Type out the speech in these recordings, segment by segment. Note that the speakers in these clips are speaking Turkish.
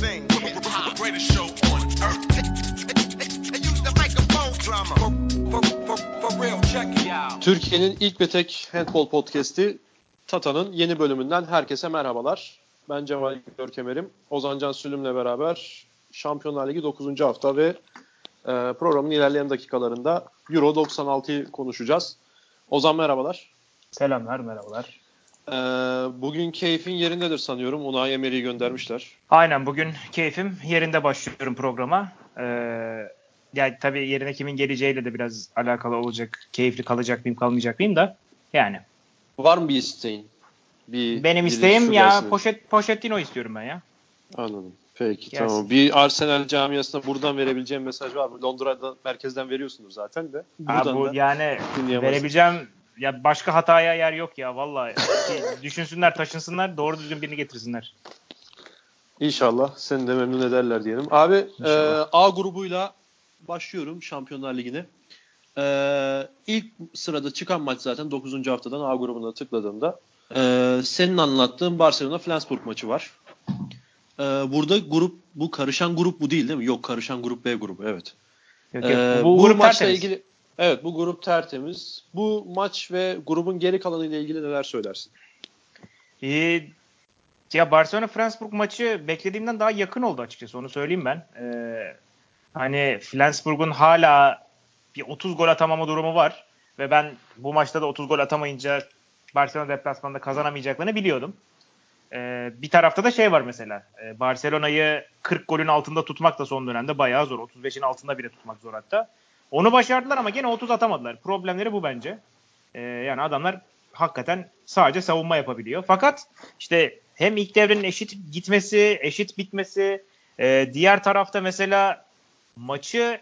thing. Greatest show on earth. They use the microphone drama. For real, check it out. Türkiye'nin ilk ve tek handball podcast'i Tata'nın yeni bölümünden herkese merhabalar. Ben Cemal Dörkemer'im. Ozan Can Sülüm'le beraber Şampiyonlar Ligi 9. hafta ve programın ilerleyen dakikalarında Euro 96'yı konuşacağız. Ozan merhabalar. Selamlar, merhabalar. Bugün keyfin yerindedir sanıyorum. Unai Emery'i göndermişler. Aynen, bugün keyfim yerinde başlıyorum programa. Yani tabii yerine kimin geleceğiyle de biraz alakalı olacak. Keyifli kalacak mıyım, kalmayacak mıyım da yani. Var mı bir isteğin? Benim isteğim ya Pochettino istiyorum ben ya. Anladım. Peki gelsin. Tamam. Bir Arsenal camiasına buradan verebileceğim mesaj var mı? Londra'dan merkezden veriyorsunuz zaten de. Buradan bu, da yani verebileceğim ya, başka hataya yer yok ya vallahi. Düşünsünler, taşınsınlar, doğru düzgün birini getirsinler. İnşallah seni de memnun ederler diyelim. Abi A grubuyla başlıyorum Şampiyonlar Ligi'ne. İlk sırada çıkan maç zaten 9. haftadan A grubuna tıkladığımda senin anlattığın Barcelona Flensburg maçı var. Burada grup bu, karışan grup bu değil değil mi? Yok, karışan grup B grubu, evet. Yok. Bu grup maçla tertemiz. İlgili evet, bu grup tertemiz. Bu maç ve grubun geri kalanı ile ilgili neler söylersin? Ya Barcelona Flensburg maçı beklediğimden daha yakın oldu açıkçası, onu söyleyeyim ben. Hani Flensburg'un hala bir 30 gol atamama durumu var ve ben bu maçta da 30 gol atamayınca Barcelona deplasmanında kazanamayacaklarını biliyordum. Bir tarafta da şey var mesela, Barcelona'yı 40 golün altında tutmak da son dönemde bayağı zor. 35'in altında bile tutmak zor hatta. Onu başardılar ama gene 30 atamadılar. Problemleri bu bence. Yani adamlar hakikaten sadece savunma yapabiliyor. Fakat işte hem ilk devrenin eşit gitmesi, eşit bitmesi, diğer tarafta mesela maçı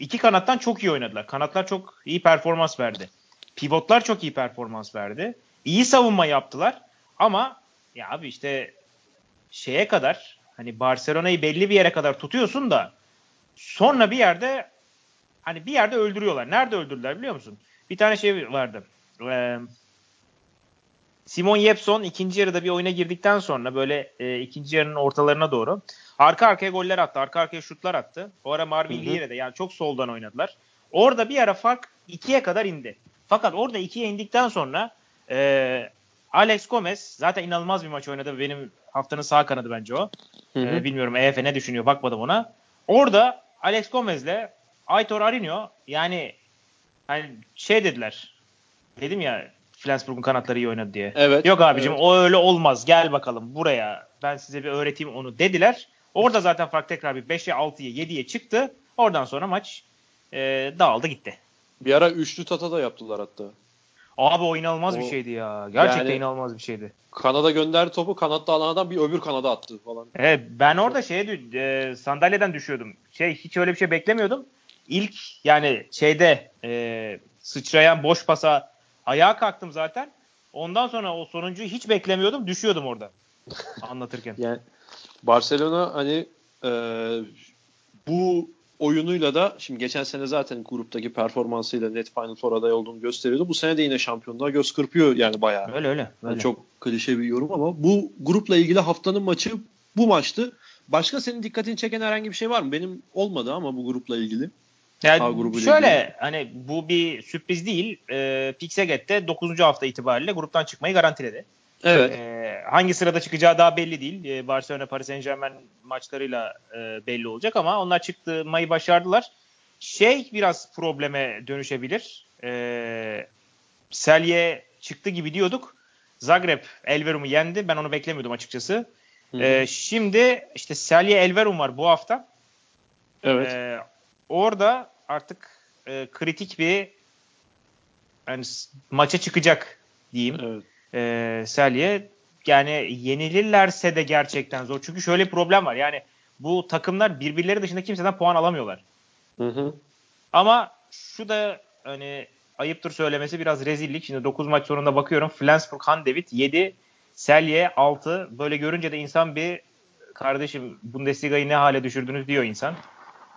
iki kanattan çok iyi oynadılar. Kanatlar çok iyi performans verdi. Pivotlar çok iyi performans verdi. İyi savunma yaptılar ama ya abi işte şeye kadar, hani Barcelona'yı belli bir yere kadar tutuyorsun da sonra bir yerde, hani bir yerde öldürüyorlar. Nerede öldürdüler biliyor musun? Bir tane şey vardı. Simon Jeppsson ikinci yarıda bir oyuna girdikten sonra böyle ikinci yarının ortalarına doğru arka arkaya goller attı. Arka arkaya şutlar attı. O ara Marvilli'ye de yani çok soldan oynadılar. Orada bir ara fark 2'ye kadar indi. Fakat orada 2'ye indikten sonra Aleix Gómez zaten inanılmaz bir maç oynadı. Benim haftanın sağ kanadı bence o. Bilmiyorum EF ne düşünüyor, bakmadım ona. Orada Aleix Gómez'le Aitor Ariño yani şey dediler. Dedim ya Flensburg'un kanatları iyi oynadı diye. Evet, yok abicim evet. O öyle olmaz. Gel bakalım buraya. Ben size bir öğreteyim onu dediler. Orada zaten fark tekrar bir 5'e 6'ya 7'ye çıktı. Oradan sonra maç dağıldı gitti. Bir ara üçlü Tata da yaptılar hatta. Abi o inanılmaz bir şeydi ya. Gerçekten yani, inanılmaz bir şeydi. Kanada gönderdi topu. Kanatlı alanadan bir öbür kanada attı falan. Evet, ben orada sandalyeden düşüyordum. Hiç öyle bir şey beklemiyordum. İlk yani sıçrayan boş pasa ayağa kalktım zaten. Ondan sonra o sonuncuyu hiç beklemiyordum. Düşüyordum orada anlatırken. Yani Barcelona hani bu oyunuyla da şimdi geçen sene zaten gruptaki performansıyla net Final Four adayı olduğunu gösteriyordu. Bu sene de yine şampiyonluğa göz kırpıyor yani bayağı. Öyle. Yani çok klişe bir yorum ama bu grupla ilgili haftanın maçı bu maçtı. Başka senin dikkatini çeken herhangi bir şey var mı? Benim olmadı ama bu grupla ilgili. Yani şöyle hani bu bir sürpriz değil. Pixaget'te 9. hafta itibariyle gruptan çıkmayı garantiledi. Evet. Hangi sırada çıkacağı daha belli değil. Barcelona, Paris Saint-Germain maçlarıyla belli olacak ama onlar çıkmayı başardılar. Biraz probleme dönüşebilir. Selye çıktı gibi diyorduk. Zagreb Elverum'u yendi. Ben onu beklemiyordum açıkçası. Şimdi işte Selye Elverum var bu hafta. Evet. Orada artık kritik bir yani maça çıkacak diyeyim. Evet. Selye yani yenilirlerse de gerçekten zor. Çünkü şöyle bir problem var. Yani bu takımlar birbirleri dışında kimseden puan alamıyorlar. Ama şu da hani ayıptır söylemesi biraz rezillik. Şimdi 9 maç sonunda bakıyorum. Flensburg, Handevit 7, Selye 6. Böyle görünce de insan bir kardeşim Bundesliga'yı ne hale düşürdünüz diyor insan.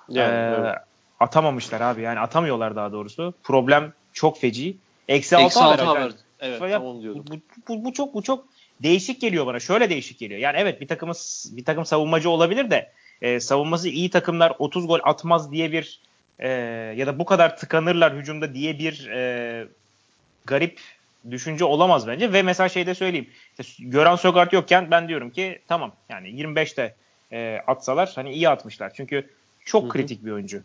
Yani, evet. Atamamışlar abi. Yani atamıyorlar daha doğrusu. Problem çok feci. Eksi 6 alır. Evet, ya, tamam bu çok değişik geliyor bana. Şöyle değişik geliyor. Yani evet bir takım savunmacı olabilir de savunması iyi takımlar 30 gol atmaz diye bir ya da bu kadar tıkanırlar hücumda diye bir garip düşünce olamaz bence. Ve mesela şeyde söyleyeyim. İşte Göran Sögard yokken ben diyorum ki tamam yani 25'te atsalar hani iyi atmışlar. Çünkü çok kritik bir oyuncu.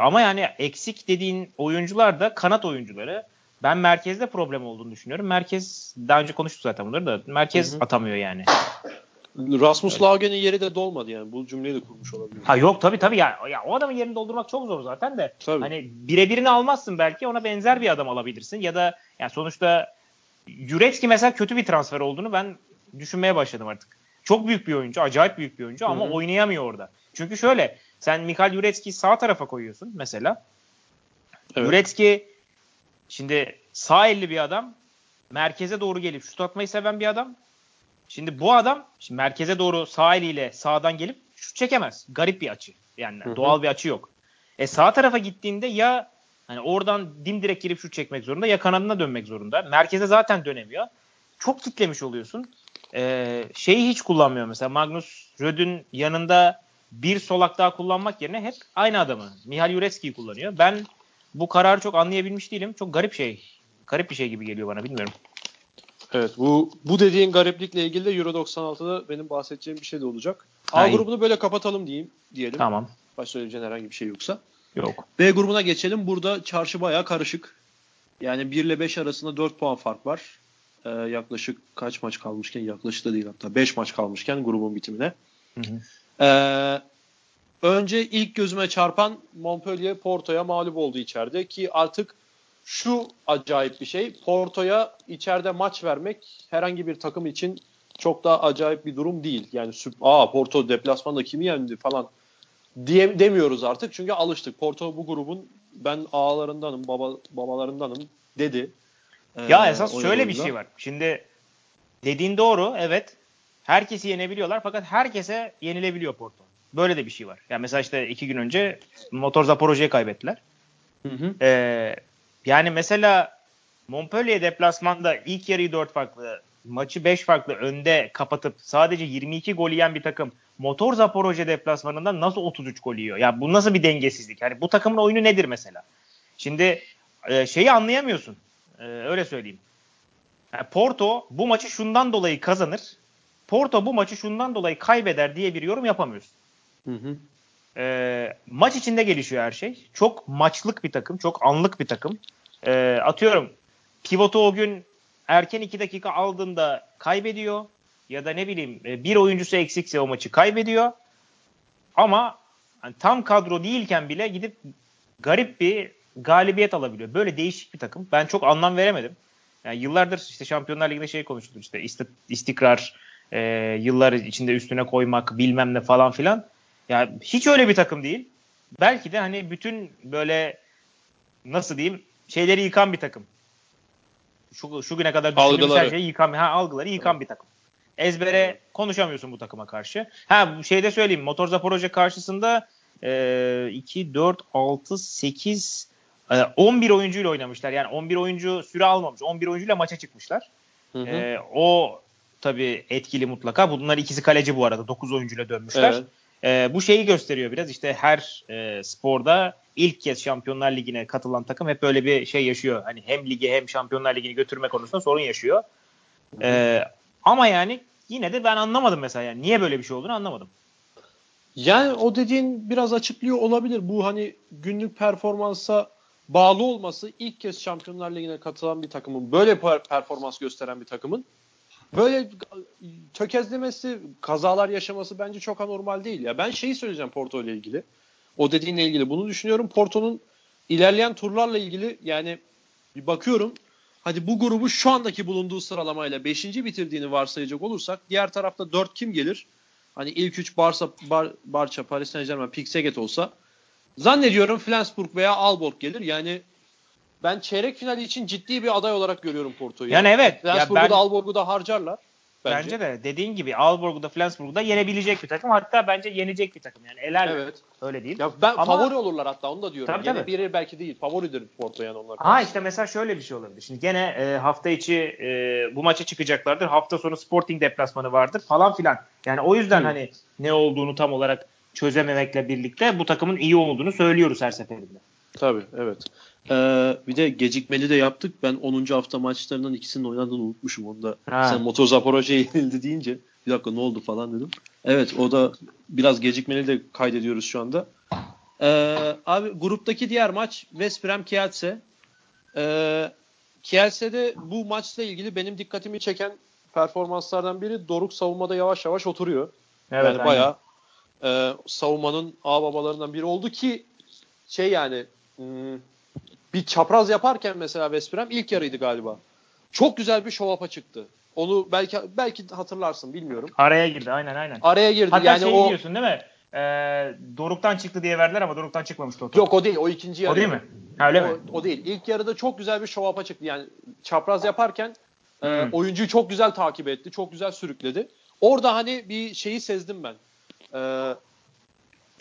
Ama yani eksik dediğin oyuncular da kanat oyuncuları. Ben merkezde problem olduğunu düşünüyorum. Merkez daha önce konuştuk zaten bunları da. Merkez atamıyor yani. Rasmus Laugen'in yeri de dolmadı yani. Bu cümleyi de kurmuş olabilir. Ha yok tabii ya o adamın yerini doldurmak çok zor zaten de. Tabii. Hani birebirini almazsın belki ona benzer bir adam alabilirsin ya da yani sonuçta Jurecki mesela kötü bir transfer olduğunu ben düşünmeye başladım artık. Çok büyük bir oyuncu, acayip büyük bir oyuncu ama oynayamıyor orada. Çünkü şöyle sen Michal Jurecki'yi sağ tarafa koyuyorsun mesela. Evet. Jurecki şimdi sağ elli bir adam, merkeze doğru gelip şut atmayı seven bir adam. Şimdi bu adam şimdi merkeze doğru sağ eliyle sağdan gelip şut çekemez. Garip bir açı. Yani doğal bir açı yok. Sağ tarafa gittiğinde ya hani oradan dimdirek girip şut çekmek zorunda ya kanadına dönmek zorunda. Merkeze zaten dönemiyor. Çok kitlemiş oluyorsun. Şeyi hiç kullanmıyor mesela. Magnus Röd'ün yanında bir solak daha kullanmak yerine hep aynı adamı. Michal Jurecki'yi kullanıyor. Ben bu kararı çok anlayabilmiş değilim. Çok garip bir şey gibi geliyor bana. Bilmiyorum. Evet bu dediğin gariplikle ilgili de Euro 96'da benim bahsedeceğim bir şey de olacak. A grubunu böyle kapatalım diyelim. Tamam. Başka söyleyeceğin herhangi bir şey yoksa. Yok. B grubuna geçelim. Burada çarşı bayağı karışık. Yani 1 ile 5 arasında 4 puan fark var. Yaklaşık kaç maç kalmışken yaklaşık da değil hatta 5 maç kalmışken grubun bitimine. Önce ilk gözüme çarpan Montpellier Porto'ya mağlup oldu içeride ki artık şu acayip bir şey. Porto'ya içeride maç vermek herhangi bir takım için çok daha acayip bir durum değil. Yani Porto deplasmanda kimi yendi falan demiyoruz artık. Çünkü alıştık. Porto bu grubun ben ağalarındanım, babalarındanım dedi. Ya esas şöyle bir şey var. Şimdi dediğin doğru. Evet. Herkesi yenebiliyorlar fakat herkese yenilebiliyor Porto. Böyle de bir şey var. Yani mesela işte 2 gün önce Motor Zaporozhye'yi kaybettiler. Yani mesela Montpellier deplasmanda ilk yarıyı 4 farklı, maçı 5 farklı önde kapatıp sadece 22 gol yiyen bir takım Motor Zaporozhye deplasmanından nasıl 33 gol yiyor? Ya bu nasıl bir dengesizlik? Yani bu takımın oyunu nedir mesela? Şimdi şeyi anlayamıyorsun. Öyle söyleyeyim. Yani Porto bu maçı şundan dolayı kazanır. Porto bu maçı şundan dolayı kaybeder diye bir yorum yapamıyorsun. Maç içinde gelişiyor her şey. Çok maçlık bir takım. Çok anlık bir takım. Atıyorum pivotu o gün erken 2 dakika aldığında kaybediyor. Ya da ne bileyim bir oyuncusu eksikse o maçı kaybediyor. Ama yani tam kadro değilken bile gidip garip bir galibiyet alabiliyor. Böyle değişik bir takım. Ben çok anlam veremedim. Yani yıllardır işte Şampiyonlar Ligi'nde şey konuştuk işte istikrar yıllar içinde üstüne koymak bilmem ne falan filan. Ya hiç öyle bir takım değil. Belki de hani bütün böyle nasıl diyeyim şeyleri yıkan bir takım. Şu güne kadar düşündüğümüz her şeyi yıkan, algıları yıkan bir takım. Ezbere konuşamıyorsun bu takıma karşı. Şeyde söyleyeyim. Motor Zaporozhye karşısında 2, 4, 6, 8, 11 oyuncuyla oynamışlar. Yani 11 oyuncu süre almamış. 11 oyuncuyla maça çıkmışlar. O tabii etkili mutlaka. Bunlar ikisi kaleci bu arada. 9 oyuncuyla dönmüşler. Evet. Bu şeyi gösteriyor biraz işte her sporda ilk kez Şampiyonlar Ligi'ne katılan takım hep böyle bir şey yaşıyor. Hani hem ligi hem Şampiyonlar Ligi'ni götürme konusunda sorun yaşıyor. Ama yani yine de ben anlamadım mesela yani niye böyle bir şey olduğunu anlamadım. Yani o dediğin biraz açıklıyor olabilir. Bu hani günlük performansa bağlı olması ilk kez Şampiyonlar Ligi'ne katılan bir takımın böyle performans gösteren bir takımın böyle tökezlemesi, kazalar yaşaması bence çok anormal değil ya. Ben şeyi söyleyeceğim Porto ile ilgili. O dediğinle ilgili bunu düşünüyorum. Porto'nun ilerleyen turlarla ilgili yani bir bakıyorum. Hadi bu grubu şu andaki bulunduğu sıralamayla 5. bitirdiğini varsayacak olursak diğer tarafta 4 kim gelir? Hani ilk 3 Barça, Paris Saint-Germain, Pixeget olsa zannediyorum Flensburg veya Aalborg gelir. Yani ben çeyrek finali için ciddi bir aday olarak görüyorum Porto'yu. Yani evet. Flensburg'u da Aalborg'u da harcarlar. Bence de dediğin gibi Aalborg'da, Flensburg'da yenebilecek bir takım. Hatta bence yenecek bir takım. Yani eler evet. Öyle değil. Ya ben ama favori olurlar hatta onu da diyorum. Yine birer belki değil. Favoridir Porto yani onlar. Ha işte mesela şöyle bir şey olabilir. Şimdi gene hafta içi bu maça çıkacaklardır. Hafta sonu Sporting deplasmanı vardır falan filan. Yani o yüzden hani ne olduğunu tam olarak çözememekle birlikte bu takımın iyi olduğunu söylüyoruz her seferinde. Tabii evet. Bir de gecikmeli de yaptık. Ben 10. hafta maçlarından ikisinin oynandığını unutmuşum. Onu da sen Motor Zaporozhye yenildi deyince bir dakika ne oldu falan dedim. Evet o da biraz gecikmeli de kaydediyoruz şu anda. Abi gruptaki diğer maç Veszprém Kielce. Kielce'de bu maçla ilgili benim dikkatimi çeken performanslardan biri Doruk savunmada yavaş yavaş oturuyor. Evet, yani bayağı savunmanın ağababalarından biri oldu ki şey yani bir çapraz yaparken mesela Veszprém ilk yarıydı galiba. Çok güzel bir şovapa çıktı. Onu belki hatırlarsın bilmiyorum. Araya girdi aynen. Araya girdi. Hatta yani şey diyorsun değil mi? Doruk'tan çıktı diye verdiler ama Doruk'tan çıkmamıştı o top. Yok o değil o ikinci yarı. O değil mi? Öyle mi? O değil. İlk yarıda çok güzel bir şovapa çıktı. Yani çapraz yaparken oyuncuyu çok güzel takip etti. Çok güzel sürükledi. Orada hani bir şeyi sezdim ben.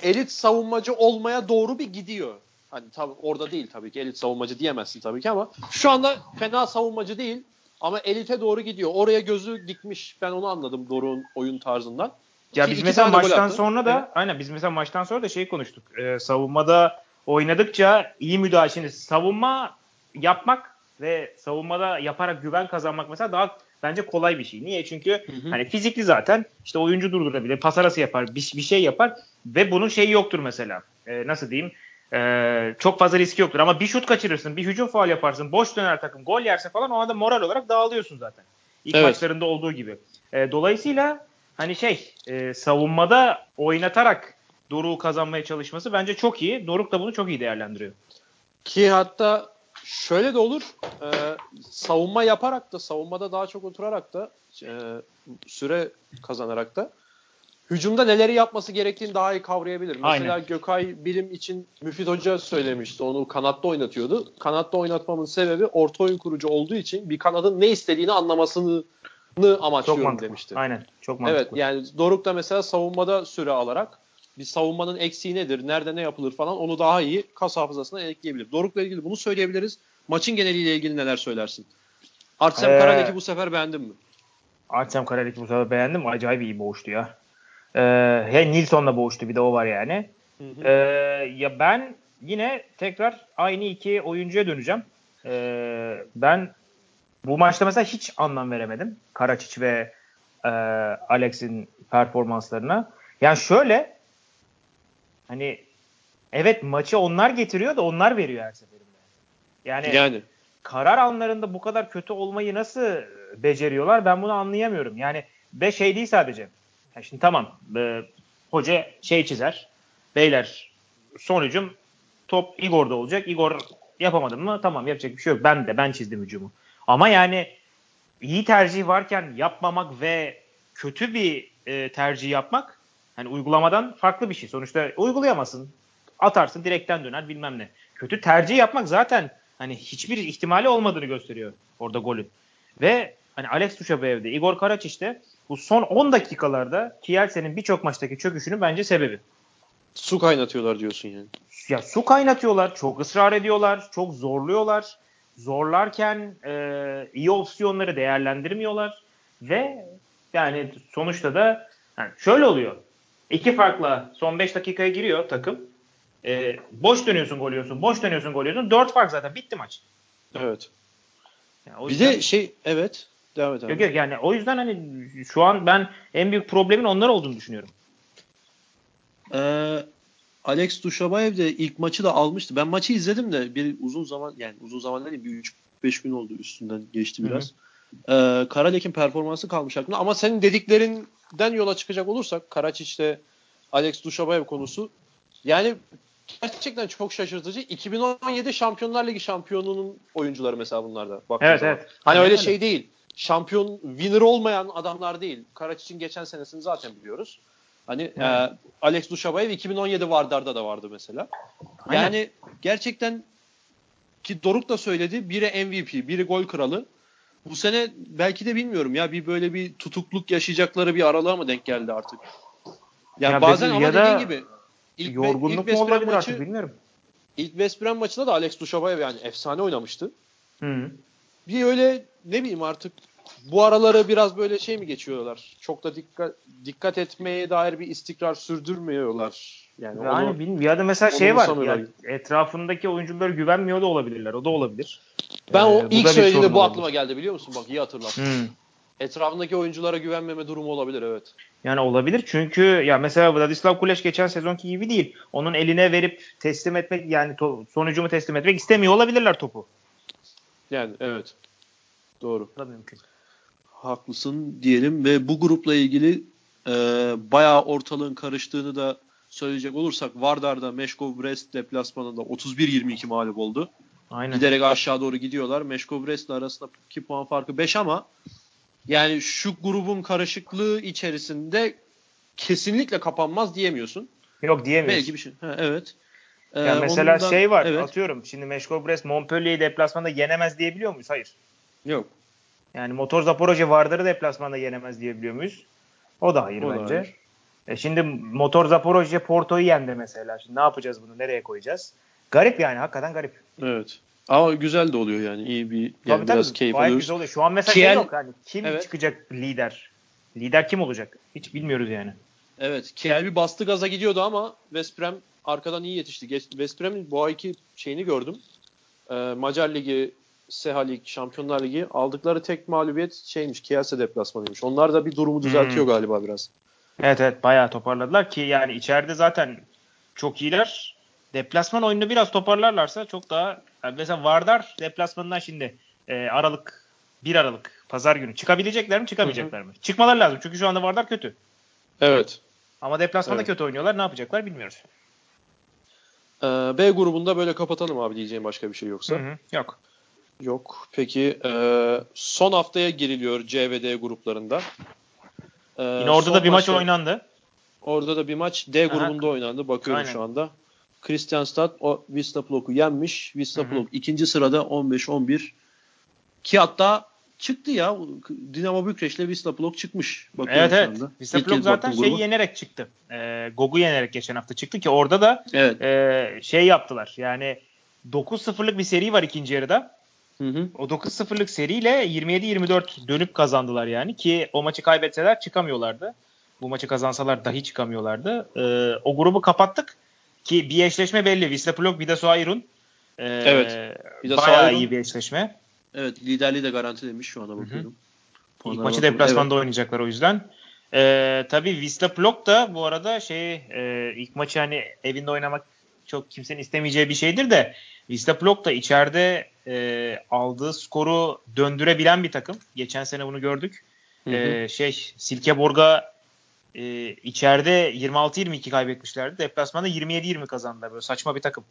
Elit savunmacı olmaya doğru bir gidiyor. Hani orada değil tabii ki elit savunmacı diyemezsin tabii ki ama şu anda fena savunmacı değil ama elite doğru gidiyor. Oraya gözü dikmiş. Ben onu anladım Doruk'un oyun tarzından. Ya biz mesela maçtan sonra da aynen biz mesela maçtan sonra da şey konuştuk. Savunmada oynadıkça iyi müdahale şimdi savunma yapmak ve savunmada yaparak güven kazanmak mesela daha bence kolay bir şey. Niye? Çünkü hani fizikli zaten işte oyuncu durdurabilir, pas arası yapar, bir şey yapar ve bunun şeyi yoktur mesela. Nasıl diyeyim? Çok fazla riski yoktur ama bir şut kaçırırsın, bir hücum faul yaparsın, boş döner takım, gol yerse falan ona da moral olarak dağılıyorsun zaten. İlk maçlarında olduğu gibi. Dolayısıyla hani savunmada oynatarak Doruk'u kazanmaya çalışması bence çok iyi. Doruk da bunu çok iyi değerlendiriyor. Ki hatta şöyle de olur. Savunma yaparak da, savunmada daha çok oturarak da, süre kazanarak da hücumda neleri yapması gerektiğini daha iyi kavrayabilir. Mesela Gökay Bilim için Müfit Hoca söylemişti. Onu kanatta oynatıyordu. Kanatta oynatmamın sebebi orta oyun kurucu olduğu için bir kanadın ne istediğini anlamasını amaçlıyorum demişti. Aynen. Çok mantıklı. Evet yani Doruk da mesela savunmada süre alarak bir savunmanın eksiği nedir, nerede ne yapılır falan onu daha iyi kas hafızasına ekleyebilir. Doruk'la ilgili bunu söyleyebiliriz. Maçın geneliyle ilgili neler söylersin? Artem Karalek'i bu sefer beğendin mi? Artem Karalek'i bu sefer beğendim. Acayip iyi boğuştu ya. Nilsson'la boğuştu bir de o var yani. Ya ben yine tekrar aynı iki oyuncuya döneceğim. Ben bu maçta mesela hiç anlam veremedim. Karačić ve Alex'in performanslarına. Yani şöyle hani evet maçı onlar getiriyor da onlar veriyor her seferinde. Yani karar anlarında bu kadar kötü olmayı nasıl beceriyorlar ben bunu anlayamıyorum. Yani ve şey değil sadece. Yani şimdi tamam hoca çizer. Beyler son hücum top Igor'da olacak. Igor yapamadım mı? Tamam yapacak bir şey yok. Ben çizdim hücumu. Ama yani iyi tercih varken yapmamak ve kötü bir tercih yapmak hani uygulamadan farklı bir şey. Sonuçta uygulayamazsın. Atarsın direkten döner bilmem ne. Kötü tercih yapmak zaten hani hiçbir ihtimali olmadığını gösteriyor orada golün. Ve hani Alex Dujshebaev'de, Igor Karačić bu son 10 dakikalarda Kielce'nin birçok maçtaki çöküşünün bence sebebi. Su kaynatıyorlar diyorsun yani. Ya su kaynatıyorlar, çok ısrar ediyorlar, çok zorluyorlar. Zorlarken iyi opsiyonları değerlendirmiyorlar ve yani sonuçta da yani şöyle oluyor. İki farkla son 5 dakikaya giriyor takım. Boş dönüyorsun gol yiyorsun, boş dönüyorsun gol yiyorsun. 4 fark zaten bitti maç. Evet. Yani o yüzden, bir de evet. Devam et abi. Yok yani o yüzden hani şu an ben en büyük problemin onlar olduğunu düşünüyorum. Alex Dujshebaev de ilk maçı da almıştı. Ben maçı izledim de bir uzun zaman değil bir 3-5 gün oldu üstünden geçti biraz. Karalek'in performansı kalmış aklımda ama senin dediklerinden yola çıkacak olursak Karačić'te Alex Dujshebaev konusu yani gerçekten çok şaşırtıcı. 2017 Şampiyonlar Ligi şampiyonunun oyuncuları mesela bunlarda. Evet. Hani öyle şey değil. Şampiyon winner olmayan adamlar değil. Karačić'in geçen senesini zaten biliyoruz. Hani Alex Dujshebaev 2017 Vardar'da da vardı mesela. Aynen. Yani gerçekten ki Doruk da söyledi. Biri MVP, biri gol kralı. bu sene belki de bilmiyorum ya bir böyle bir tutukluk yaşayacakları bir aralığa mı denk geldi artık? Yani ya bazen ama dediğin gibi yorgunluk mu olabilir artık bilmiyorum. İlk Veszprém maçında da Alex Dujshebaev yani efsane oynamıştı. Hı. Bir öyle ne bileyim artık bu araları biraz böyle şey mi geçiyorlar? Çok da dikkat etmeye dair bir istikrar sürdürmüyorlar. Yani bilmiyorum. Ya da mesela şey var. Yani etrafındaki oyunculara güvenmiyor da olabilirler. O da olabilir. Ben o ilk söylediğinde bu aklıma geldi biliyor musun? Bak iyi hatırlattın. Hmm. Etrafındaki oyunculara güvenmeme durumu olabilir evet. Yani olabilir çünkü ya mesela Vladislav Kuleş geçen sezonki gibi değil. Onun eline verip teslim etmek yani sonucumu teslim etmek istemiyor olabilirler topu. Yani evet. Doğru. Da mümkün. Haklısın diyelim ve bu grupla ilgili bayağı ortalığın karıştığını da söyleyecek olursak Vardar'da Meşkov Brest deplasmanında 31-22 mağlup oldu. Aynen. Giderek aşağı doğru gidiyorlar. Meşkov Brest'le arasındaki puan farkı 5 ama yani şu grubun karışıklığı içerisinde kesinlikle kapanmaz diyemiyorsun. Yok diyemiyorsun. Belki bir şey. Ha, evet. Yani mesela ondan, şey var evet. Atıyorum şimdi Meşkov Brest Montpellier'i deplasmanda yenemez diyebiliyor muyuz? Hayır. Yok. Yani Motor Zaporozhye Vardar'ı deplasmanda yenemez diyebiliyor muyuz? O da hayır o bence. Da hayır. Şimdi Motor Zaporozhye Porto'yu yendi mesela. Şimdi ne yapacağız bunu? Nereye koyacağız? Garip yani. Hakikaten garip. Evet. Ama güzel de oluyor yani. İyi bir yani biraz keyif alıyoruz. Güzel oluyor. Şu an mesela Kiel, yok. Yani kim evet. Çıkacak lider? Lider kim olacak? Hiç bilmiyoruz yani. Evet. Kiel bir bastı gaza gidiyordu ama Veszprém arkadan iyi yetişti. Veszprém'in bu ayki şeyini gördüm. Macar Ligi Sehalik Şampiyonlar Ligi aldıkları tek mağlubiyet şeymiş Kielse deplasmanıymış. Onlar da bir durumu düzeltiyor galiba biraz. Evet evet bayağı toparladılar ki yani içeride zaten çok iyiler. Deplasman oyununu biraz toparlarlarsa çok daha yani mesela Vardar deplasmanından şimdi Aralık 1 Aralık Pazar günü çıkabilecekler mi çıkamayacaklar mı? Çıkmaları lazım çünkü şu anda Vardar kötü. Evet. Ama deplasmanda evet. Kötü oynuyorlar ne yapacaklar bilmiyoruz. B grubunda böyle kapatalım abi diyeceğim başka bir şey yoksa. Hı-hı. Yok. Yok. Peki son haftaya giriliyor C ve D gruplarında. Yine orada da bir maç oynandı. Orada da bir maç D grubunda oynandı. Bakıyorum aynen. Şu anda. Kristianstad o Wisła Płock'u yenmiş. Wisła Płock ikinci sırada 15-11 ki hatta çıktı ya. Dinamo Bükreş'le Wisła Płock çıkmış. Bakıyorum evet evet. Wisła Płock zaten şeyi yenerek çıktı. Gog'u yenerek geçen hafta çıktı ki orada da evet. Şey yaptılar. Yani 9-0'lık bir seri var ikinci yarıda. Hı. O 9-0'lık seriyle 27-24 dönüp kazandılar yani ki o maçı kaybetseler çıkamıyorlardı. Bu maçı kazansalar dahi çıkamıyorlardı. O grubu kapattık ki bir eşleşme belli. Wisła Płock bir de Soairun. Evet. Bayağı iyi bir eşleşme. Evet liderliği de garantilemiş şu anda bakıyorum. İlk maçı deplasmanda oynayacaklar o yüzden. Tabii Wisła Płock da bu arada ilk maçı hani evinde oynamak çok kimsenin istemeyeceği bir şeydir de Wisła Płock da içeride aldığı skoru döndürebilen bir takım. Geçen sene bunu gördük. Silkeborg'a içeride 26-22 kaybetmişlerdi. Deplasmanda 27-20 kazandılar. Böyle saçma bir takım.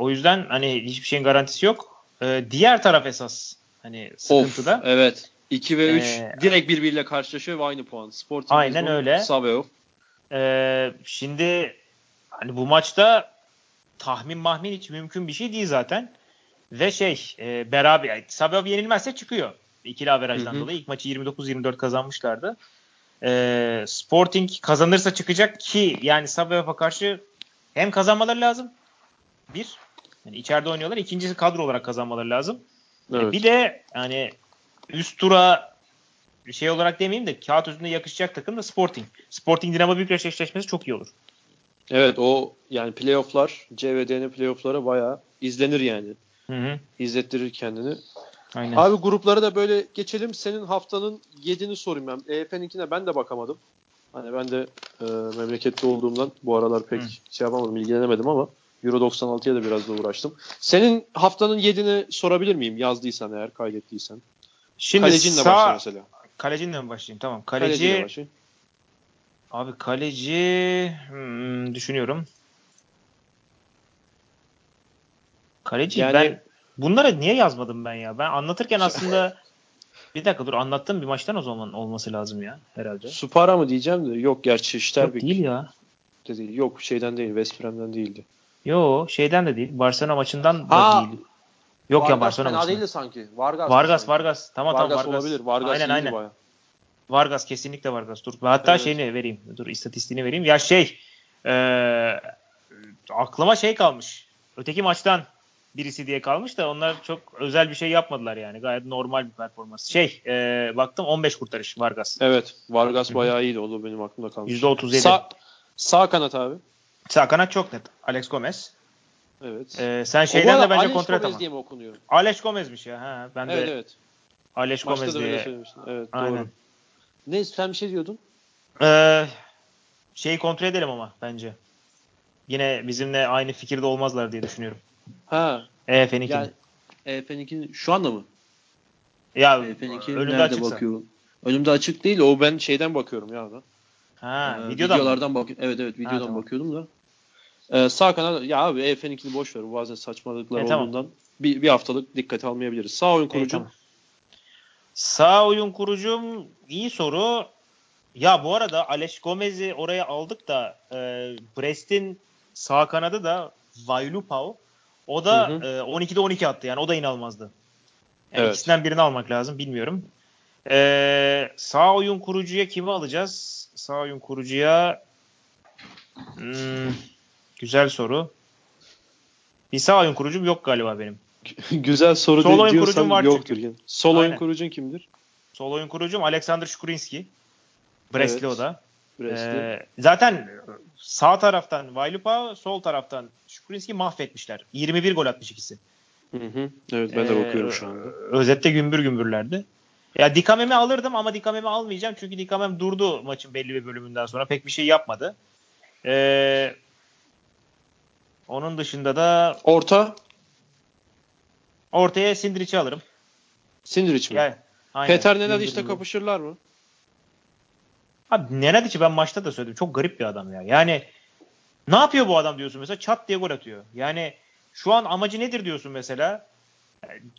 O yüzden hani hiçbir şeyin garantisi yok. Diğer taraf esas hani sıkıntıda. Of, evet. 2 ve 3 direkt birbiriyle karşılaşıyor ve aynı puan. Sporting aynen öyle. Sabeo. Şimdi hani bu maçta tahmin mahmin hiç mümkün bir şey değil zaten. Ve beraber Sabah yenilmezse çıkıyor. İkili averajdan dolayı ilk maçı 29-24 kazanmışlardı. Sporting kazanırsa çıkacak ki yani Sabah'a karşı hem kazanmaları lazım. Bir, yani içeride oynuyorlar. İkincisi kadro olarak kazanmaları lazım. Evet. Bir de yani üst tura şey olarak demeyeyim de kağıt üstünde yakışacak takım da Sporting. Sporting Dinamo Bükreş eşleşmesi çok iyi olur. Evet o yani playofflar CVD'nin playoffları bayağı izlenir yani. İzlettirir kendini. Aynen. Abi grupları da böyle geçelim. Senin haftanın 7'ini sorayım ben. EF'ninkine ben de bakamadım. Hani ben de memlekette olduğumdan bu aralar pek şey yapamadım, ilgilenemedim ama Euro 96'ya da biraz da uğraştım. Senin haftanın 7'ini sorabilir miyim? Yazdıysan eğer, kaydettiysen. Şimdi kalecinle başla mesela. Kalecinle mi başlayayım? Tamam. Kaleciyle başlayayım. Abi kaleci düşünüyorum. Kaleci yani, ben bunları niye yazmadım ben ya? Ben anlatırken aslında bir dakika dur anlattığım bir maçtan o zaman olması lazım ya herhalde. Supara mı diyeceğim de yok gerçi Sterbik. Yok değil ya. Değil. Yok şeyden değil Veszprém'den değildi. Yo şeyden de değil Barcelona maçından da değil. Yok Vargas ya Barcelona fena değildi sanki. Vargas. Tamam Vargas. Olabilir. Vargas aynen. Bayağı. Vargas kesinlikle Vargas. Dur. Hatta evet. Şeyini vereyim. Dur istatistiğini vereyim. Ya aklıma kalmış. Öteki maçtan birisi diye kalmış da onlar çok özel bir şey yapmadılar yani. Gayet normal bir performans. Baktım 15 kurtarış Vargas. Evet. Vargas bayağı iyiydi. O da benim aklımda kalmış. %37. Sağ kanat abi. Sağ kanat çok net. Aleix Gómez. Evet. Sen şeyden de bence kontrat ama. Aleix Gómez diye mi okunuyor? Aleix Gómez'miş ya. Ha, ben de evet. Aleix Gómez diye. Evet, aynen. Doğru. Ne sen bir şey diyordun? Kontrol edelim ama bence. Yine bizimle aynı fikirde olmazlar diye düşünüyorum. Ha. EFN2 şu anda mı? Ya önümde açıksa. Önümde açık değil. O ben şeyden bakıyorum ya da. Ha, videolardan bakıyorum. Evet videodan bakıyordum da. Sağ kanat ya abi EFN2'ni boş ver. Bazen saçmalıklar olduğundan bir haftalık dikkate almayabiliriz. Sağ oyun kurucum. Sağ oyun kurucum iyi soru. Ya bu arada Aleix Gómez'i oraya aldık da Brest'in sağ kanadı da Vailupau. O da 12'de 12 attı yani o da inanılmazdı. Yani evet. İkisinden birini almak lazım bilmiyorum. Sağ oyun kurucuya kimi alacağız? Sağ oyun kurucuya güzel soru. Bir sağ oyun kurucum yok galiba benim. Güzel soru değil diyorsan yoktur. Yani. Sol aynen. Oyun kurucun kimdir? Sol oyun kurucum Alexander Şukurinski. Brestli evet. O da. Zaten sağ taraftan Vailupa, sol taraftan Şukurinski mahvetmişler. 21 gol atmış ikisi. Hı. Evet ben de bakıyorum şu anda. Özette gümbür gümbürlerdi. Ya Dikamem'i alırdım ama Dikamem'i almayacağım. Çünkü Dikamem durdu maçın belli bir bölümünden sonra. Pek bir şey yapmadı. Onun dışında da Ortaya Sindriç'i alırım. Sindriç mi? Yani, Peter Nenad işte kapışırlar mı? Abi Nenadiç'i ben maçta da söyledim. Çok garip bir adam ya. Yani ne yapıyor bu adam diyorsun mesela çat diye gol atıyor. Yani şu an amacı nedir diyorsun mesela.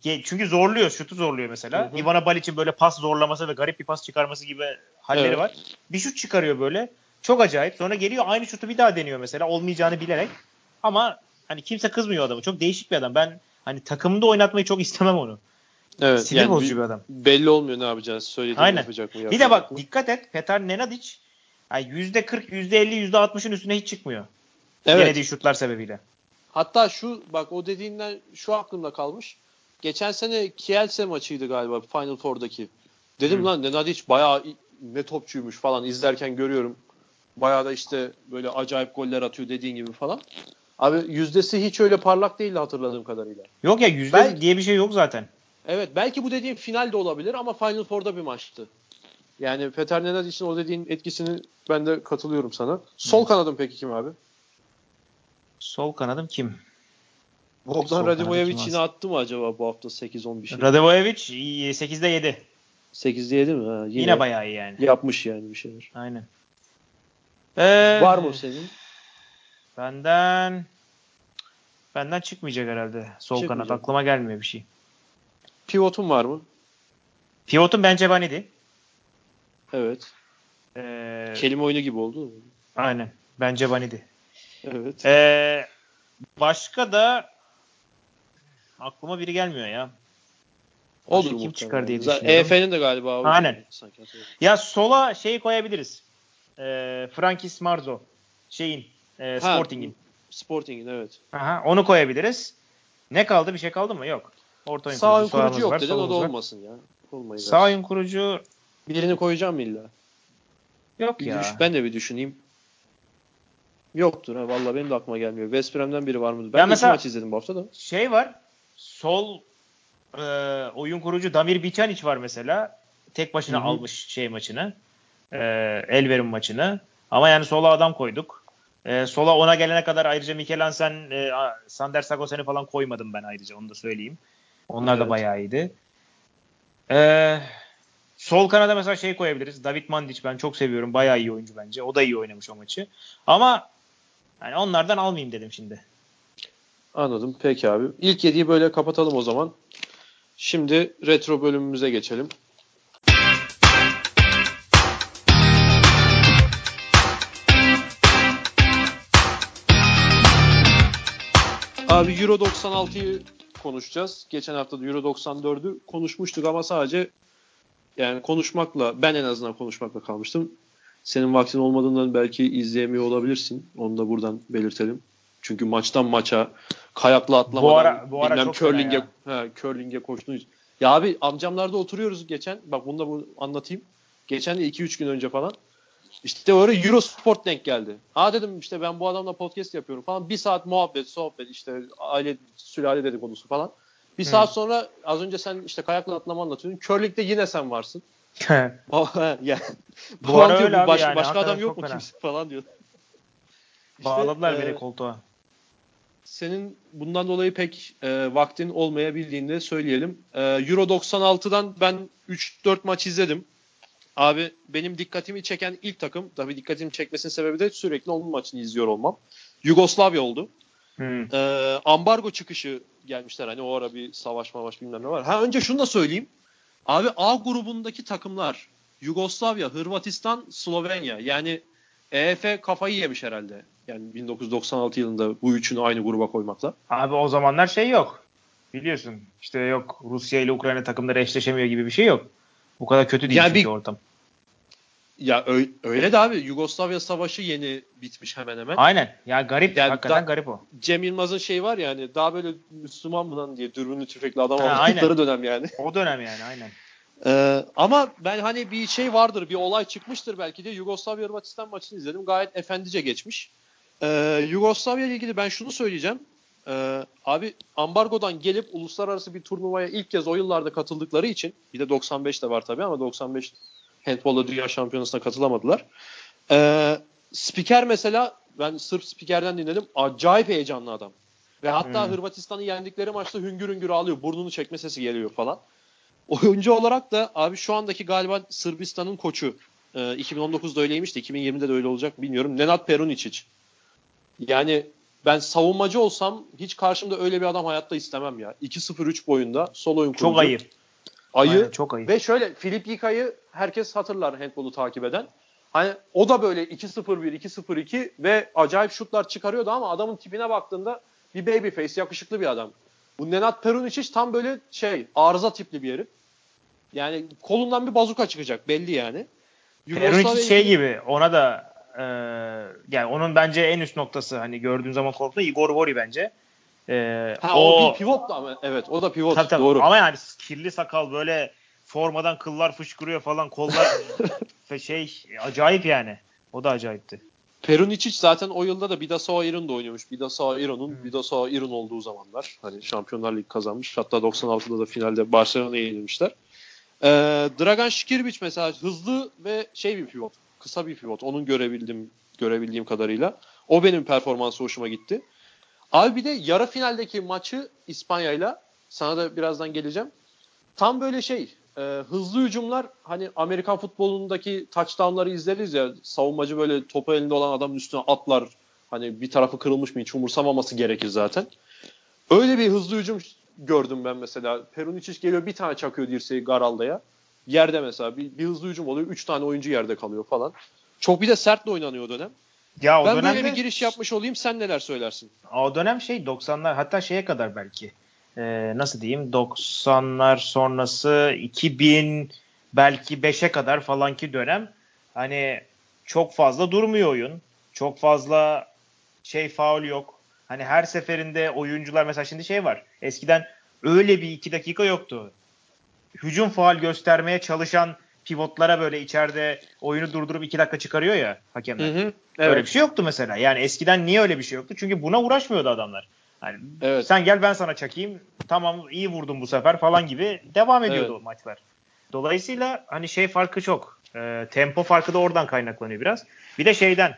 Çünkü zorluyor. Şutu zorluyor mesela. Ivana Balic'in böyle pas zorlaması ve garip bir pas çıkarması gibi halleri var. Bir şut çıkarıyor böyle. Çok acayip. Sonra geliyor aynı şutu bir daha deniyor mesela. Olmayacağını bilerek. Ama hani kimse kızmıyor adamı. Çok değişik bir adam. Ben hani takımda oynatmayı çok istemem onu. Evet, sinir yani bozucu bir adam. Belli olmuyor ne yapacağız. Söylediğini yapacak mı? Bir de bak dikkat et. Petar Nenadić yani %40, %50, %60'ın üstüne hiç çıkmıyor. Evet. Denediği şutlar sebebiyle. Hatta şu bak o dediğinden şu aklımda kalmış. Geçen sene Kielse maçıydı galiba Final Four'daki. Dedim lan Nenadić bayağı ne topçuymuş falan izlerken görüyorum. Bayağı da işte böyle acayip goller atıyor dediğin gibi falan. Abi yüzdesi hiç öyle parlak değildi hatırladığım kadarıyla. Yok ya yüzde diye bir şey yok zaten. Evet belki bu dediğim final de olabilir ama Final Four'da bir maçtı. Yani Peter Nenad için o dediğin etkisini ben de katılıyorum sana. Sol kanadım peki kim abi? Sol kanadım kim? Bogdan Radivojevic yine attı mı acaba bu hafta 8-10 bir şey? Radivojevic 8'de 7. 8'de 7 mi? Ha, yine bayağı iyi yani. Yapmış yani bir şeyler. Aynen. Var mı senin? Benden çıkmayacak herhalde. Sol kanat aklıma gelmiyor bir şey. Pivot'un var mı? Pivot'un bence Vanidi. Evet. Kelime oyunu gibi oldu. Aynen. Bence Vanidi. Evet. Başka da aklıma biri gelmiyor ya. Olur kim çıkar diye düşünüyorum. EF'nin de galiba. Aynen. Sanki. Ya sola koyabiliriz. Frankis Marzo. Sporting'in evet. Aha, onu koyabiliriz. Ne kaldı? Bir şey kaldı mı? Yok. Orta sağ oyun kurucu yok dedin o da olmasın ya. Olmayı sağ oyun kurucu birini koyacağım illa. Yok ya. Ben de bir düşüneyim. Yoktur ha vallahi benim de aklıma gelmiyor. Veszprém'den biri var mı? Ben de maç izledim bu hafta da. Var. Sol oyun kurucu Damir Biçanić var mesela. Tek başına almış maçını. Elverum maçını. Ama yani sola adam koyduk. Sola ona gelene kadar ayrıca Mikelansen, Sander Sagosen'i falan koymadım ben ayrıca onu da söyleyeyim. Onlar da bayağı iyiydi. Sol kanada mesela koyabiliriz. David Mandić ben çok seviyorum. Bayağı iyi oyuncu bence. O da iyi oynamış o maçı. Ama yani onlardan almayayım dedim şimdi. Anladım. Peki abi. İlk 7'yi böyle kapatalım o zaman. Şimdi retro bölümümüze geçelim. Abi Euro 96'yı konuşacağız. Geçen hafta da Euro 94'ü konuşmuştuk ama sadece yani konuşmakla, ben en azından konuşmakla kalmıştım. Senin vaktin olmadığından belki izleyemiyor olabilirsin. Onu da buradan belirtelim. Çünkü maçtan maça kayakla atlamadan bu ara bilmem curling'e koştuğunuz. Ya abi amcamlarda oturuyoruz geçen. Bak bunu da anlatayım. Geçen 2-3 gün önce falan. İşte orada Eurosport denk geldi. Ha dedim işte ben bu adamla podcast yapıyorum falan. Bir saat muhabbet, sohbet işte aile, sülale dedikodusu falan. Bir saat sonra az önce sen işte kayakla atlama anlatıyordun. Curling'de yine sen varsın. Yani, bu ara öyle abi yani. Başka adam yok mu kimse falan diyor. İşte, bağladılar beni koltuğa. Senin bundan dolayı pek vaktin olmayabildiğini de söyleyelim. Euro 96'dan ben 3-4 maç izledim. Abi benim dikkatimi çeken ilk takım, tabii dikkatimi çekmesinin sebebi de sürekli onun maçını izliyor olmam. Yugoslavya oldu. Ambargo çıkışı gelmişler. Hani o ara bir savaş bilmem ne var. Ha önce şunu da söyleyeyim. Abi A grubundaki takımlar Yugoslavya, Hırvatistan, Slovenya. Yani EF kafayı yemiş herhalde. Yani 1996 yılında bu üçünü aynı gruba koymakla. Abi o zamanlar şey yok. Biliyorsun işte yok Rusya ile Ukrayna takımları eşleşemiyor gibi bir şey yok. Bu kadar kötü değil yani çünkü ortam. Ya öyle de abi Yugoslavya Savaşı yeni bitmiş hemen hemen. Aynen. Ya garip. Yani hakikaten garip o. Cem Yılmaz'ın şey var ya hani daha böyle Müslüman mı lan diye dürbünlü tüfekli adam aldıkları dönem yani. O dönem yani aynen. Ama ben hani bir şey vardır, bir olay çıkmıştır belki de. Yugoslavya Hırvatistan maçını izledim. Gayet efendice geçmiş. Yugoslavya ile ilgili ben şunu söyleyeceğim. Abi ambargodan gelip uluslararası bir turnuvaya ilk kez o yıllarda katıldıkları için, bir de 95 de var tabii ama 95 handball'da dünya şampiyonasına katılamadılar. Spiker mesela, ben Sırp spikerden dinledim. Acayip heyecanlı adam. Ve hatta Hırvatistan'ı yendikleri maçta hüngür hüngür ağlıyor. Burnunu çekme sesi geliyor falan. Oyuncu olarak da abi şu andaki galiba Sırbistan'ın koçu. 2019'da öyleymişti. 2020'de de öyle olacak bilmiyorum. Nenad Peruničić. Yani ben savunmacı olsam hiç karşımda öyle bir adam hayatta istemem ya. 2-0-3 boyunda sol oyun kurucu. Çok ayıp. Aynen, çok ayıp. Ve şöyle Filip Yika'yı herkes hatırlar handbolu takip eden. Hani o da böyle 2-0-1, 2-0-2 ve acayip şutlar çıkarıyordu ama adamın tipine baktığında bir babyface, yakışıklı bir adam. Bu Nenad Peruničić tam böyle şey, arıza tipli bir herif. Yani kolundan bir bazuka çıkacak belli yani. Peruničić şey gibi, ona da yani onun bence en üst noktası hani gördüğün zaman korktuğu Igor Vori bence. O bir pivot da ama evet o da pivot tabii. Doğru. Ama yani kirli sakal böyle formadan kıllar fışkırıyor falan kollar şey acayip yani. O da acayipti. Peruničić zaten o yılda da Bidassoa Iron'da oynuyormuş. Bidassoa Iron'un Bidassoa Iron olduğu zamanlar. Hani Şampiyonlar Ligi kazanmış. Hatta 96'da da finalde Barcelona'ya yenilmişler. Dragan Škrbić mesela hızlı ve şey bir pivot. Kısa bir pivot. Onun görebildiğim kadarıyla. O benim performansı hoşuma gitti. Abi bir de yarı finaldeki maçı İspanya'yla, sana da birazdan geleceğim. Tam böyle şey hızlı hücumlar, hani Amerikan futbolundaki touchdownları izleriz ya, savunmacı böyle topu elinde olan adamın üstüne atlar. Hani bir tarafı kırılmış mı hiç umursamaması gerekir zaten. Öyle bir hızlı hücum gördüm ben mesela. Peruničić geliyor bir tane çakıyor dirseği Garalda'ya. Yerde mesela bir hızlı hücum oluyor. 3 tane oyuncu yerde kalıyor falan. Çok bir de sert de oynanıyor o dönem. Ya, o ben dönemde, böyle bir giriş yapmış olayım. Sen neler söylersin? O dönem şey 90'lar hatta şeye kadar belki. Nasıl diyeyim 90'lar sonrası 2000 belki 5'e kadar falanki dönem. Hani çok fazla durmuyor oyun. Çok fazla şey faul yok. Hani her seferinde oyuncular mesela şimdi şey var. Eskiden öyle bir 2 dakika yoktu. Hücum faul göstermeye çalışan pivotlara böyle içeride oyunu durdurup 2 dakika çıkarıyor ya hakemler. Evet. Öyle bir şey yoktu mesela. Yani eskiden niye öyle bir şey yoktu? Çünkü buna uğraşmıyordu adamlar. Yani evet. Sen gel ben sana çakayım. Tamam iyi vurdun bu sefer falan gibi devam ediyordu evet. Maçlar. Dolayısıyla hani şey farkı çok. Tempo farkı da oradan kaynaklanıyor biraz. Bir de şeyden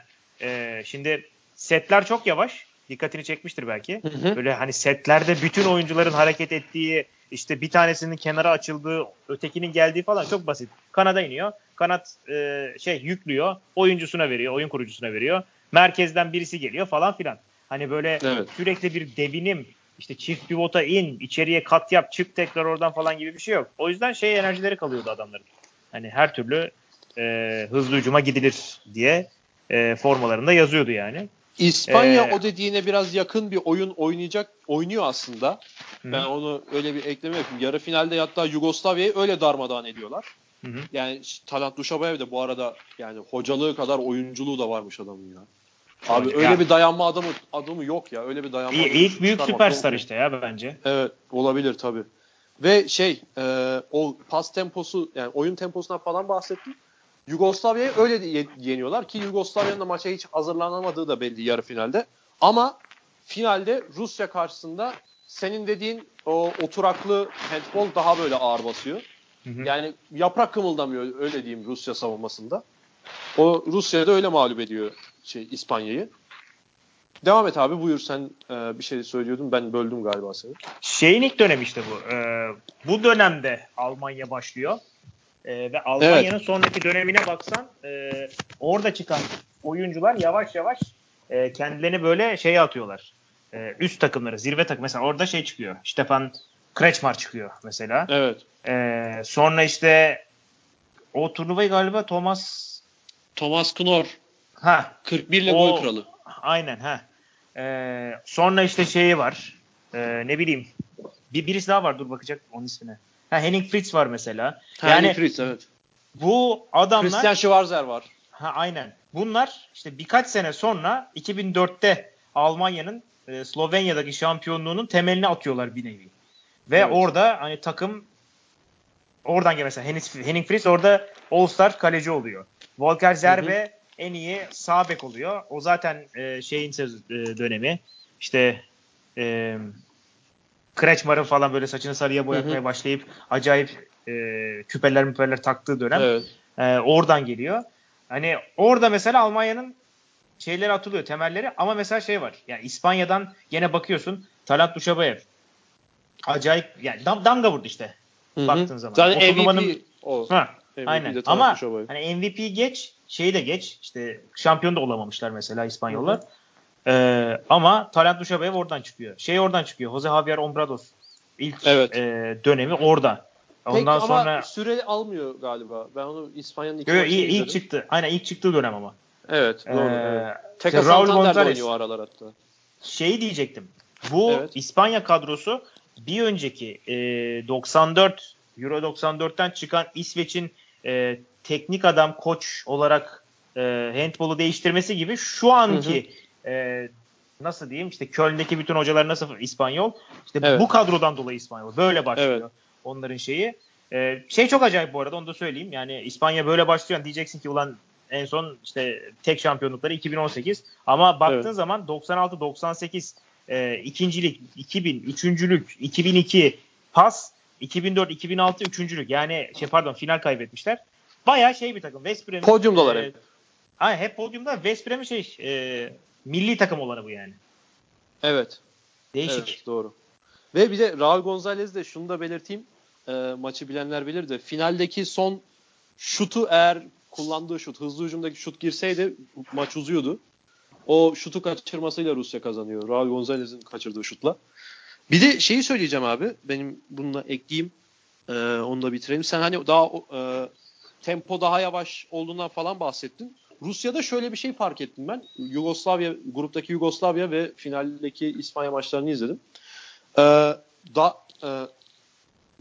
şimdi setler çok yavaş. Dikkatini çekmiştir belki. Böyle hani setlerde bütün oyuncuların hareket ettiği, İşte bir tanesinin kenara açıldığı, ötekinin geldiği falan çok basit. Kanada iniyor. Kanat yüklüyor. Oyuncusuna veriyor. Oyun kurucusuna veriyor. Merkezden birisi geliyor falan filan. Hani böyle evet. Sürekli bir devinim. İşte çift pivota in. İçeriye kat yap. Çık tekrar oradan falan gibi bir şey yok. O yüzden enerjileri kalıyordu adamların. Hani her türlü hızlı hücuma gidilir diye formalarında yazıyordu yani. İspanya o dediğine biraz yakın bir oyun oynuyor aslında. Hı. Ben onu öyle bir ekleme yapayım. Yarı finalde hatta Yugoslavya'yı öyle darmadağın ediyorlar. Hı. Yani Talat Duşabayev de bu arada yani hocalığı kadar oyunculuğu da varmış adamın ya. Abi öyle ya. Bir dayanma adamı yok ya. Öyle bir dayanma. İlk büyük süperstar işte ya bence. Evet, olabilir tabii. Ve o pas temposu yani oyun temposundan falan bahsettim. Yugoslavya'yı öyle yeniyorlar ki Yugoslavya'nın da maça hiç hazırlanamadığı da belli yarı finalde. Ama finalde Rusya karşısında senin dediğin o oturaklı handball daha böyle ağır basıyor. Hı-hı. Yani yaprak kımıldamıyor öyle diyeyim Rusya savunmasında. O Rusya'da öyle mağlup ediyor İspanya'yı. Devam et abi, buyur sen bir şey söylüyordun, ben böldüm galiba seni. İlk dönem işte bu. Bu dönemde Almanya başlıyor. Ve Almanya'nın sonraki dönemine baksan orada çıkan oyuncular yavaş yavaş kendilerini böyle atıyorlar. Üst takımlara, zirve takım. Mesela orada çıkıyor. Stefan Kretschmar çıkıyor mesela. Evet. Sonra işte o turnuvayı galiba Thomas Knorr. Ha. 41 ile gol kralı. Aynen ha. Sonra işte var. Ne bileyim. Birisi daha var, dur bakacak onun ismine. Henning Fritz var mesela. Henning Fritz, evet. Bu adamlar... Christian Schwarzer var. Ha, aynen. Bunlar işte birkaç sene sonra 2004'te Almanya'nın Slovenya'daki şampiyonluğunun temelini atıyorlar bir nevi. Ve orada hani takım oradan gel mesela Henning Fritz orada All-Star kaleci oluyor. Volker Zerbe en iyi sağ bek oluyor. O zaten dönemi. İşte Kretschmar'ın falan böyle saçını sarıya boyatmaya başlayıp acayip küpeler taktığı dönem. Evet. Oradan geliyor. Hani orada mesela Almanya'nın şeyleri atılıyor, temelleri, ama mesela var. Yani İspanya'dan gene bakıyorsun Talat Duşabayev. Acayip yani damga vurdu işte. Hı-hı. Baktığın zaman. Zaten o turnuvanın aynen. Ama hani MVP geç, de geç. İşte şampiyon da olamamışlar mesela İspanyollar. Hı-hı. Ama Talat Duşabayev oradan çıkıyor. Oradan çıkıyor. Jose Javier Hombrados ilk dönemi orada. Ondan sonra süre almıyor galiba. Ben onu İspanya'nın ilk çıktı. Aynen ilk çıktığı dönem ama. Evet, doğru. Tekrar Raul Gonzalez aralar hatta. Diyecektim. Bu İspanya kadrosu bir önceki 94 Euro 94'ten çıkan İsveç'in teknik adam koç olarak handbolu değiştirmesi gibi şu anki nasıl diyeyim işte Köln'deki bütün hocalar nasıl İspanyol bu kadrodan dolayı İspanyol böyle başlıyor onların çok acayip bu arada, onu da söyleyeyim yani İspanya böyle başlıyor diyeceksin ki ulan en son tek şampiyonlukları 2018 ama baktığın zaman 96-98 ikincilik 2000 üçüncülük 2002 pas 2004-2006 üçüncülük yani final kaybetmişler bayağı bir takım Veszprém podyumdalar hep podyumda Veszprém milli takım olanı bu yani. Evet. Değişik. Evet, doğru. Ve bir de Raul Gonzalez de şunu da belirteyim. Maçı bilenler bilir de finaldeki son şutu eğer kullandığı hızlı hücumdaki şut girseydi maç uzuyordu. O şutu kaçırmasıyla Rusya kazanıyor. Raul Gonzalez'in kaçırdığı şutla. Bir de söyleyeceğim abi. Benim bununla ekleyeyim. Onu da bitirelim. Sen hani daha tempo daha yavaş olduğundan falan bahsettin. Rusya'da şöyle bir şey fark ettim ben. Gruptaki Yugoslavya ve finaldeki İspanya maçlarını izledim.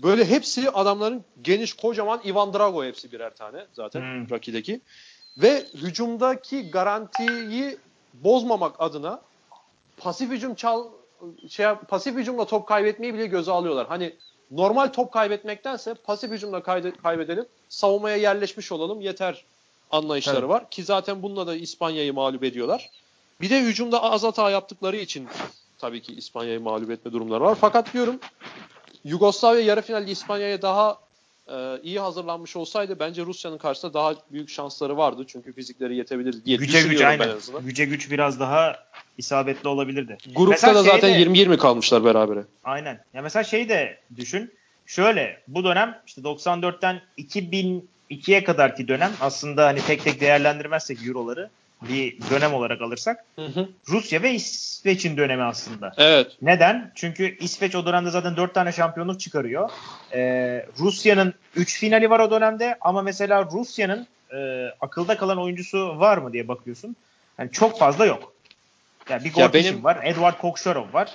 Böyle hepsi adamların geniş kocaman Ivan Drago hepsi birer tane zaten rakideki. Ve hücumdaki garantiyi bozmamak adına pasif hücumla top kaybetmeyi bile göze alıyorlar. Hani normal top kaybetmektense pasif hücumla kaybedelim, savunmaya yerleşmiş olalım yeter anlayışları var. Ki zaten bununla da İspanya'yı mağlup ediyorlar. Bir de hücumda az hata yaptıkları için tabii ki İspanya'yı mağlup etme durumları var. Fakat diyorum Yugoslavya yarı finalde İspanya'ya daha iyi hazırlanmış olsaydı bence Rusya'nın karşısında daha büyük şansları vardı. Çünkü fizikleri yetebilirdi diye düşünüyorum ben en azından. Güce güç biraz daha isabetli olabilirdi. Grupta mesela da zaten 20-20 kalmışlar berabere. Aynen. Ya mesela de düşün. Şöyle bu dönem 94'ten 2002'ye kadarki dönem aslında hani tek tek değerlendirmezsek Euro'ları bir dönem olarak alırsak Rusya ve İsveç'in dönemi aslında. Evet. Neden? Çünkü İsveç o dönemde zaten 4 tane şampiyonluk çıkarıyor. Rusya'nın 3 finali var o dönemde ama mesela Rusya'nın akılda kalan oyuncusu var mı diye bakıyorsun. Yani çok fazla yok. Yani bir Gortic'im var. Edward Kokşarov var.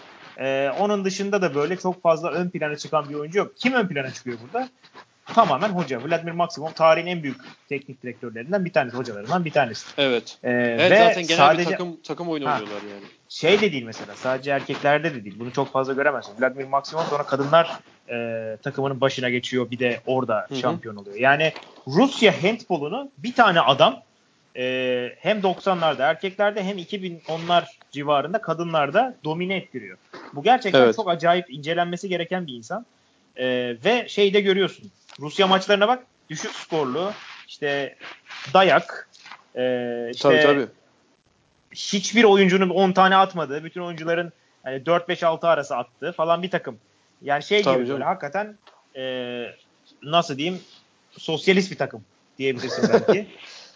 Onun dışında da böyle çok fazla ön plana çıkan bir oyuncu yok. Kim ön plana çıkıyor burada? Tamamen hoca. Vladimir Maksimov tarihin en büyük teknik direktörlerinden bir tanesi, hocalarından bir tanesi. Evet. Evet ve zaten genel sadece, bir takım oyunu oynuyorlar yani. Şey de değil mesela, sadece erkeklerde de değil. Bunu çok fazla göremezsin. Vladimir Maksimov sonra kadınlar takımının başına geçiyor. Bir de orada Hı-hı. şampiyon oluyor. Yani Rusya handbolunu bir tane adam hem 90'larda erkeklerde hem 2010'lar civarında kadınlarda domine ettiriyor. Bu gerçekten evet. çok acayip incelenmesi gereken bir insan. Ve şeyi de görüyorsun. Rusya maçlarına bak. Düşük skorlu, işte dayak, işte tabii. hiçbir oyuncunun 10 tane atmadığı, bütün oyuncuların hani 4-5-6 arası attığı falan bir takım. Yani şey tabii gibi böyle hakikaten nasıl diyeyim, sosyalist bir takım diyebilirsin belki.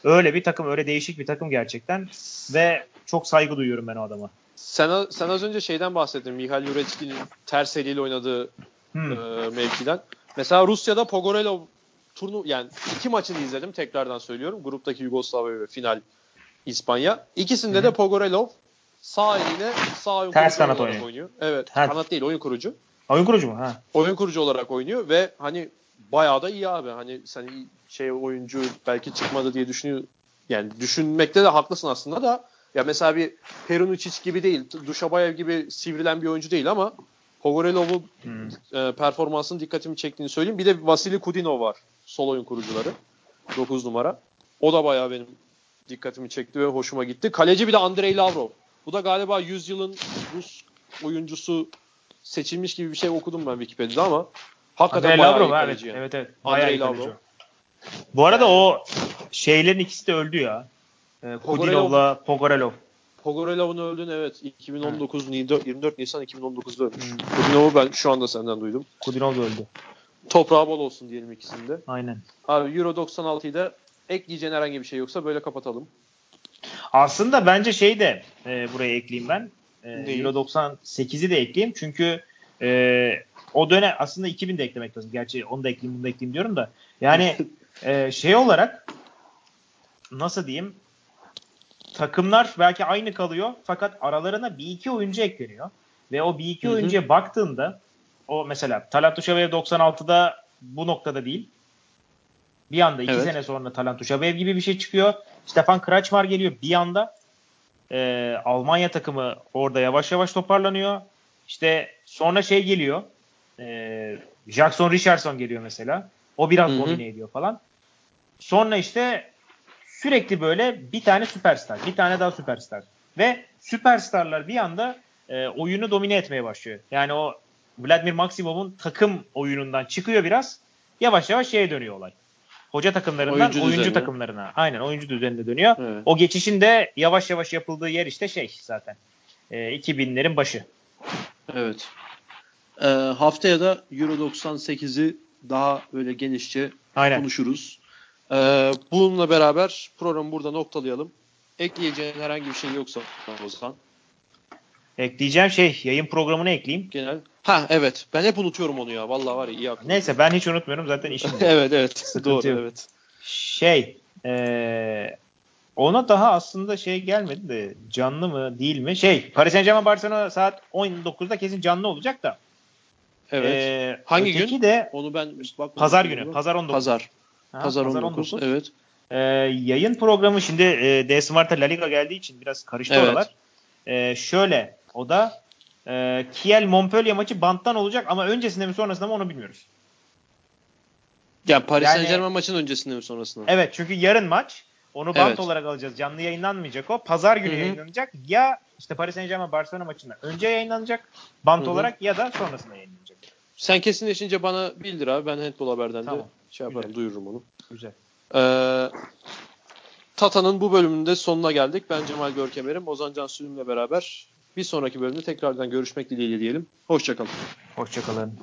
Öyle bir takım, öyle değişik bir takım gerçekten ve çok saygı duyuyorum ben o adama. Sen az önce şeyden bahsettin. Mihail Yurecki'nin ters eliyle oynadığı mevkiden. Mesela Rusya'da Pogorelov yani iki maçını izledim, tekrardan söylüyorum. Gruptaki Yugoslavya ve final İspanya. İkisinde de Pogorelov sağ eliyle sağ oyun ters kurucu olarak oynuyor. Evet, kanat değil, oyun kurucu. Oyun kurucu mu? Ha. Oyun kurucu olarak oynuyor ve hani bayağı da iyi abi. Hani sen şey oyuncu belki çıkmadı diye düşünüyor. Yani düşünmekte de haklısın aslında da. Ya mesela bir Peruničić gibi değil, Dujshebaev gibi sivrilen bir oyuncu değil ama Pogorelov'un performansının dikkatimi çektiğini söyleyeyim. Bir de Vasily Kudinov var, sol oyun kurucuları. 9 numara. O da bayağı benim dikkatimi çekti ve hoşuma gitti. Kaleci bir de Andrei Lavrov. Bu da galiba yüzyılın Rus oyuncusu seçilmiş gibi bir şey okudum ben Wikipedia'da ama hakikaten Andrei Lavrov, kaleci. Yani. Evet. Andrei Lavrov. Kaleci. Bu arada yani, o şeylerin ikisi de öldü ya. Kudinov'la Pogorelov. Pogorelov'un öldüğünü evet 24 Nisan 2019'da ölmüş. Kudinov'u ben şu anda senden duydum. Kudinov da öldü. Toprağı bol olsun diyelim ikisinde. Aynen. Abi Euro 96'yı da ekleyeceğin herhangi bir şey yoksa böyle kapatalım. Aslında bence şeyi de buraya ekleyeyim ben. Euro 98'i de ekleyeyim çünkü o dönem aslında 2000'de eklemek lazım. Gerçi onu da ekleyeyim, bunu da ekleyeyim diyorum da. Yani şey olarak nasıl diyeyim? Takımlar belki aynı kalıyor fakat aralarına bir iki oyuncu ekleniyor. Ve o bir iki oyuncuya baktığında o mesela Talant Dujshebaev 96'da bu noktada değil. Bir anda iki sene sonra Talant Dujshebaev gibi bir şey çıkıyor. Stefan Kraçmar geliyor bir anda. Almanya takımı orada yavaş yavaş toparlanıyor. İşte sonra şey geliyor. Jackson Richardson geliyor mesela. O biraz domine ediyor falan. Sonra işte sürekli böyle bir tane süperstar, bir tane daha süperstar. Ve süperstarlar bir anda oyunu domine etmeye başlıyor. Yani o Vladimir Maksimov'un takım oyunundan çıkıyor biraz. Yavaş yavaş şeye dönüyor olay. Hoca takımlarından oyuncu takımlarına. Aynen, oyuncu düzenine dönüyor. Evet. O geçişin de yavaş yavaş yapıldığı yer işte şey zaten. 2000'lerin başı. Evet. Haftaya da Euro 98'i daha böyle genişçe konuşuruz. Bununla beraber programı burada noktalayalım. Ekleyeceğin herhangi bir şey yoksa Ozan. Ekleyeceğim şey, yayın programını ekleyeyim. Genel. Ha evet. Ben hep unutuyorum onu ya. Vallahi var ya, iyi aklım. Neyse ben hiç unutmuyorum zaten işim. evet. Doğru evet. Şey ona daha aslında şey gelmedi de canlı mı değil mi? Şey Paris Saint-Germain Barcelona saat 19'da kesin canlı olacak da. Evet. Hangi gün? De, onu ben bakmadım. Pazar günü. Pazar 19. Pazar 19. Evet. Yayın programı şimdi DS Mart'a La Liga geldiği için biraz karıştı oralar. Şöyle o da Kiel Montpellier maçı banttan olacak ama öncesinde mi sonrasında mı onu bilmiyoruz. Ya Paris Saint-Germain maçının öncesinde mi sonrasında mı? Evet çünkü yarın maç. Onu bant olarak alacağız. Canlı yayınlanmayacak o. Pazar günü yayınlanacak. Ya işte Paris Saint-Germain Barcelona maçından önce yayınlanacak bant olarak ya da sonrasında yayınlanacak. Sen kesinleşince bana bildir abi. Ben Handball Haber'den de şey yaparım, duyururum onu. Güzel. Tata'nın bu bölümünde sonuna geldik. Ben Cemal Dörkemer'im. Ozan Can Sülüm'le beraber bir sonraki bölümde tekrardan görüşmek dileğiyle diyelim. Hoşçakalın. Hoşçakalın.